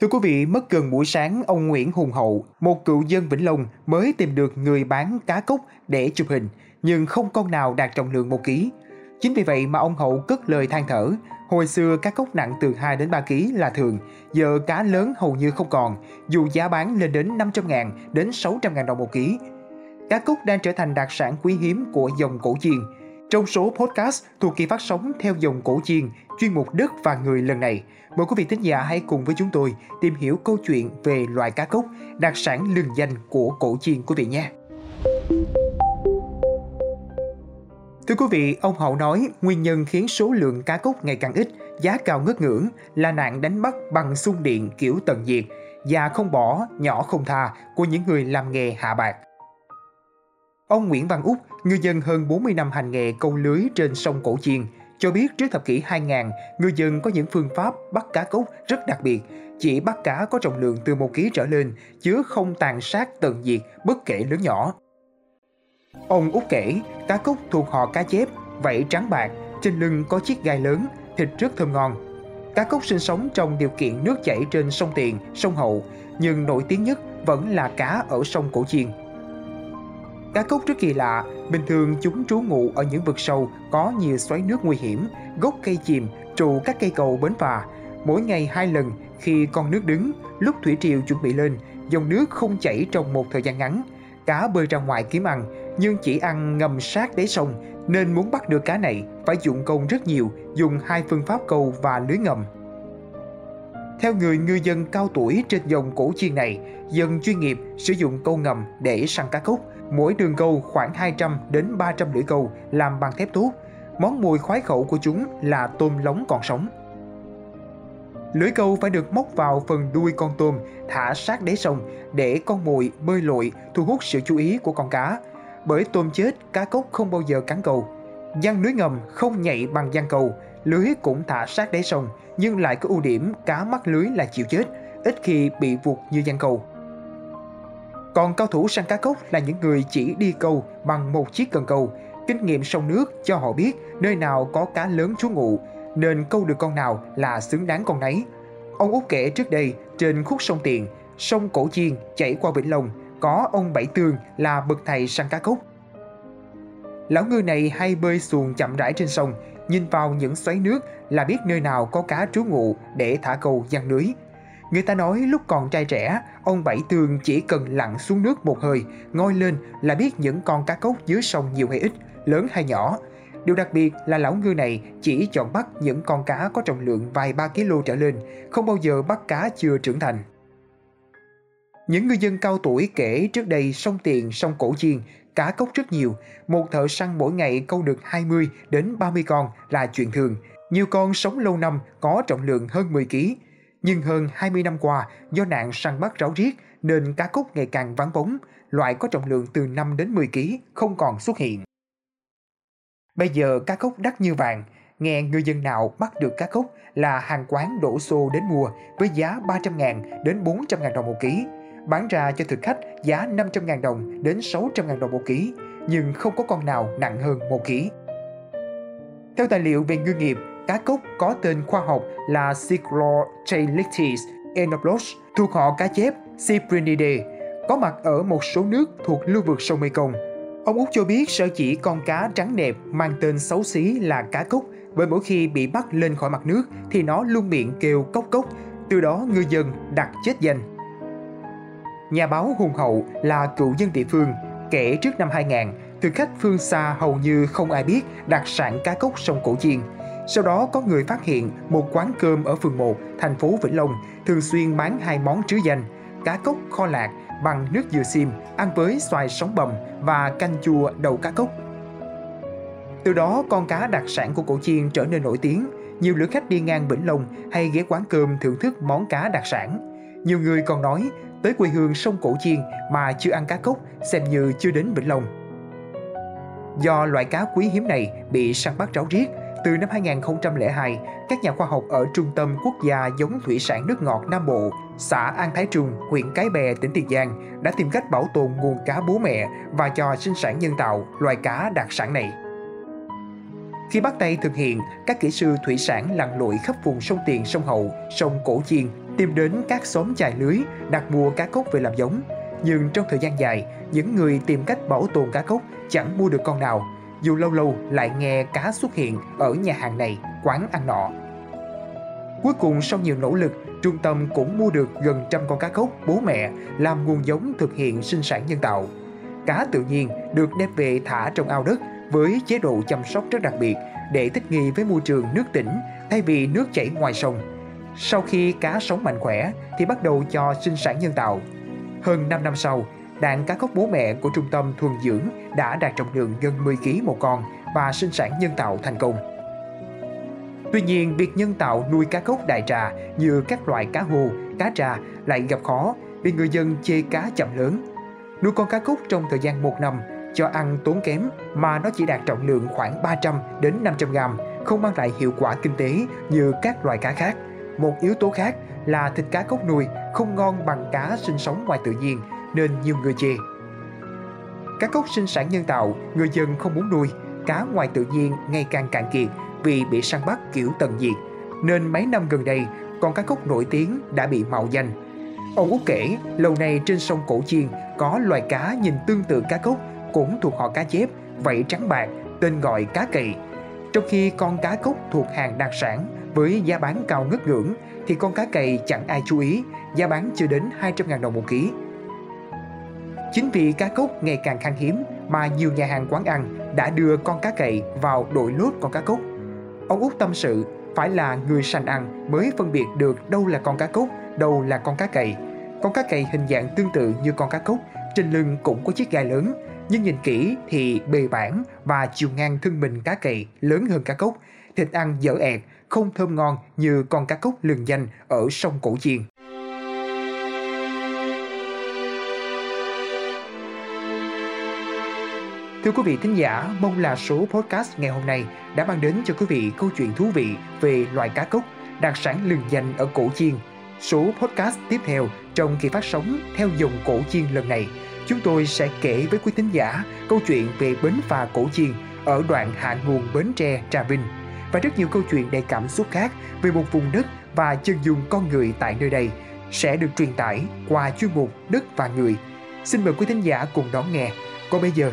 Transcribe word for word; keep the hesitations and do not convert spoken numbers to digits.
Thưa quý vị, mất gần buổi sáng, ông Nguyễn Hùng Hậu, một cựu dân Vĩnh Long mới tìm được người bán cá cóc để chụp hình, nhưng không con nào đạt trọng lượng một ký. Chính vì vậy mà ông Hậu cất lời than thở, hồi xưa cá cóc nặng từ hai đến ba ký là thường, giờ cá lớn hầu như không còn, dù giá bán lên đến năm trăm ngàn đến sáu trăm ngàn đồng một ký. Cá cóc đang trở thành đặc sản quý hiếm của dòng Cổ Chiên. Trong số podcast thuộc kỳ phát sóng theo dòng Cổ Chiên, chuyên mục Đất và Người lần này, mời quý vị thính giả hãy cùng với chúng tôi tìm hiểu câu chuyện về loài cá cóc, đặc sản lừng danh của Cổ Chiên quý vị nhé. Thưa quý vị, ông Hậu nói nguyên nhân khiến số lượng cá cóc ngày càng ít, giá cao ngất ngưỡng là nạn đánh bắt bằng xung điện kiểu tận diệt, già không bỏ, nhỏ không tha của những người làm nghề hạ bạc. Ông Nguyễn Văn Út, ngư dân hơn bốn mươi năm hành nghề câu lưới trên sông Cổ Chiên, cho biết trước thập kỷ hai nghìn, ngư dân có những phương pháp bắt cá cóc rất đặc biệt, chỉ bắt cá có trọng lượng từ một ký trở lên, chứ không tàn sát tận diệt bất kể lớn nhỏ. Ông Út kể, cá cóc thuộc họ cá chép, vảy trắng bạc, trên lưng có chiếc gai lớn, thịt rất thơm ngon. Cá cóc sinh sống trong điều kiện nước chảy trên sông Tiền, sông Hậu, nhưng nổi tiếng nhất vẫn là cá ở sông Cổ Chiên. Cá cóc rất kỳ lạ, bình thường chúng trú ngụ ở những vực sâu có nhiều xoáy nước nguy hiểm, gốc cây chìm, trụ các cây cầu bến phà. Mỗi ngày hai lần, khi con nước đứng, lúc thủy triều chuẩn bị lên, dòng nước không chảy trong một thời gian ngắn. Cá bơi ra ngoài kiếm ăn, nhưng chỉ ăn ngầm sát đáy sông, nên muốn bắt được cá này phải dụng công rất nhiều, dùng hai phương pháp câu và lưới ngầm. Theo người ngư dân cao tuổi trên dòng Cổ Chiên này, dân chuyên nghiệp sử dụng câu ngầm để săn cá cóc. Mỗi đường câu khoảng hai trăm đến ba trăm lưỡi câu làm bằng thép tốt. Món mồi khoái khẩu của chúng là tôm lóng còn sống. Lưỡi câu phải được móc vào phần đuôi con tôm, thả sát đáy sông để con mồi bơi lội, thu hút sự chú ý của con cá. Bởi tôm chết, cá cóc không bao giờ cắn câu. Giăng lưới ngầm không nhạy bằng giăng câu, lưới cũng thả sát đáy sông, nhưng lại có ưu điểm cá mắc lưới là chịu chết, ít khi bị vụt như giăng câu. Còn cao thủ săn cá cóc là những người chỉ đi câu bằng một chiếc cần câu. Kinh nghiệm sông nước cho họ biết nơi nào có cá lớn trú ngụ, nên câu được con nào là xứng đáng con nấy. Ông Út kể trước đây, trên khúc sông Tiền, sông Cổ Chiên chảy qua Vĩnh Long, có ông Bảy Tường là bậc thầy săn cá cóc. Lão ngư này hay bơi xuồng chậm rãi trên sông, nhìn vào những xoáy nước là biết nơi nào có cá trú ngụ để thả câu giăng lưới. Người ta nói lúc còn trai trẻ, ông Bảy Tường chỉ cần lặn xuống nước một hơi, ngoi lên là biết những con cá cóc dưới sông nhiều hay ít, lớn hay nhỏ. Điều đặc biệt là lão ngư này chỉ chọn bắt những con cá có trọng lượng vài ba kg trở lên, không bao giờ bắt cá chưa trưởng thành. Những ngư dân cao tuổi kể trước đây sông Tiền, sông Cổ Chiên, cá cóc rất nhiều. Một thợ săn mỗi ngày câu được hai mươi đến ba mươi con là chuyện thường. Nhiều con sống lâu năm có trọng lượng hơn mười ký. Nhưng hơn hai mươi năm qua, do nạn săn bắt ráo riết nên cá cóc ngày càng vắng bóng, loại có trọng lượng từ năm đến mười ký không còn xuất hiện. Bây giờ cá cóc đắt như vàng, nghe người dân nào bắt được cá cóc là hàng quán đổ xô đến mua với giá ba trăm ngàn đến bốn trăm ngàn đồng một ký, bán ra cho thực khách giá năm trăm ngàn đồng đến sáu trăm ngàn đồng một ký, nhưng không có con nào nặng hơn một ký. Theo tài liệu về ngư nghiệp, cá cóc có tên khoa học là Siklortelictis enoblos, thuộc họ cá chép Cyprinidae, có mặt ở một số nước thuộc lưu vực sông Mekong. Ông Út cho biết sở chỉ con cá trắng đẹp mang tên xấu xí là cá cóc, bởi mỗi khi bị bắt lên khỏi mặt nước thì nó luôn miệng kêu cốc cốc, từ đó ngư dân đặt chết danh. Nhà báo Hùng Hậu là cựu dân địa phương, kể trước năm hai nghìn, thực khách phương xa hầu như không ai biết đặc sản cá cóc sông Cổ Chiên. Sau đó có người phát hiện một quán cơm ở phường một, thành phố Vĩnh Long thường xuyên bán hai món trứ danh, cá cóc kho lạc bằng nước dừa xiêm ăn với xoài sóng bầm và canh chua đầu cá cóc. Từ đó con cá đặc sản của Cổ Chiên trở nên nổi tiếng, nhiều lữ khách đi ngang Vĩnh Long hay ghé quán cơm thưởng thức món cá đặc sản. Nhiều người còn nói tới quê hương sông Cổ Chiên mà chưa ăn cá cóc xem như chưa đến Vĩnh Long. Do loại cá quý hiếm này bị săn bắt ráo riết, từ năm hai nghìn không trăm lẻ hai, các nhà khoa học ở Trung tâm Quốc gia Giống Thủy sản Nước Ngọt Nam Bộ, xã An Thái Trùng, huyện Cái Bè, tỉnh Tiền Giang đã tìm cách bảo tồn nguồn cá bố mẹ và cho sinh sản nhân tạo loài cá đặc sản này. Khi bắt tay thực hiện, các kỹ sư thủy sản lặn lội khắp vùng sông Tiền, sông Hậu, sông Cổ Chiên tìm đến các xóm chài lưới đặt mua cá cóc về làm giống. Nhưng trong thời gian dài, những người tìm cách bảo tồn cá cóc chẳng mua được con nào, dù lâu lâu lại nghe cá xuất hiện ở nhà hàng này, quán ăn nọ. Cuối cùng sau nhiều nỗ lực, trung tâm cũng mua được gần trăm con cá cóc bố mẹ làm nguồn giống thực hiện sinh sản nhân tạo. Cá tự nhiên được đem về thả trong ao đất với chế độ chăm sóc rất đặc biệt để thích nghi với môi trường nước tĩnh thay vì nước chảy ngoài sông. Sau khi cá sống mạnh khỏe thì bắt đầu cho sinh sản nhân tạo. Hơn năm năm sau, đàn cá cóc bố mẹ của trung tâm thuần dưỡng đã đạt trọng lượng gần mười ki lô gam một con và sinh sản nhân tạo thành công. Tuy nhiên, việc nhân tạo nuôi cá cóc đại trà như các loại cá hồ, cá trà lại gặp khó vì người dân chê cá chậm lớn. Nuôi con cá cóc trong thời gian một năm cho ăn tốn kém mà nó chỉ đạt trọng lượng khoảng ba trăm đến năm trăm gam, không mang lại hiệu quả kinh tế như các loài cá khác. Một yếu tố khác là thịt cá cóc nuôi không ngon bằng cá sinh sống ngoài tự nhiên nên nhiều người chê. Cá cóc sinh sản nhân tạo người dân không muốn nuôi, cá ngoài tự nhiên ngày càng cạn kiệt vì bị săn bắt kiểu tận diệt, nên mấy năm gần đây con cá cóc nổi tiếng đã bị mạo danh. Ông Út kể, lâu nay trên sông Cổ Chiên có loài cá nhìn tương tự cá cóc, cũng thuộc họ cá chép, vảy trắng bạc, tên gọi cá kỳ. Trong khi con cá cóc thuộc hàng đặc sản với giá bán cao ngất ngưỡng, thì con cá cày chẳng ai chú ý, giá bán chưa đến hai trăm nghìn đồng một ký. Chính vì cá cóc ngày càng khan hiếm mà nhiều nhà hàng quán ăn đã đưa con cá cày vào đội lốt con cá cóc. Ông Út tâm sự, phải là người sành ăn mới phân biệt được đâu là con cá cóc, đâu là con cá cày. Con cá cày hình dạng tương tự như con cá cóc, trên lưng cũng có chiếc gai lớn, nhưng nhìn kỹ thì bề bản và chiều ngang thân mình cá cày lớn hơn cá cóc, thịt ăn dở ẹt, không thơm ngon như con cá cóc lừng danh ở sông Cổ Chiên. Thưa quý vị thính giả, mong là số podcast ngày hôm nay đã mang đến cho quý vị câu chuyện thú vị về loài cá cóc, đặc sản lừng danh ở Cổ Chiên. Số podcast tiếp theo trong kỳ phát sóng theo dòng Cổ Chiên lần này, chúng tôi sẽ kể với quý thính giả câu chuyện về bến phà Cổ Chiên ở đoạn hạ nguồn Bến Tre, Trà Vinh, và rất nhiều câu chuyện đầy cảm xúc khác về một vùng đất và chân dung con người tại nơi đây sẽ được truyền tải qua chuyên mục Đất và Người. Xin mời quý thính giả cùng đón nghe. Còn bây giờ,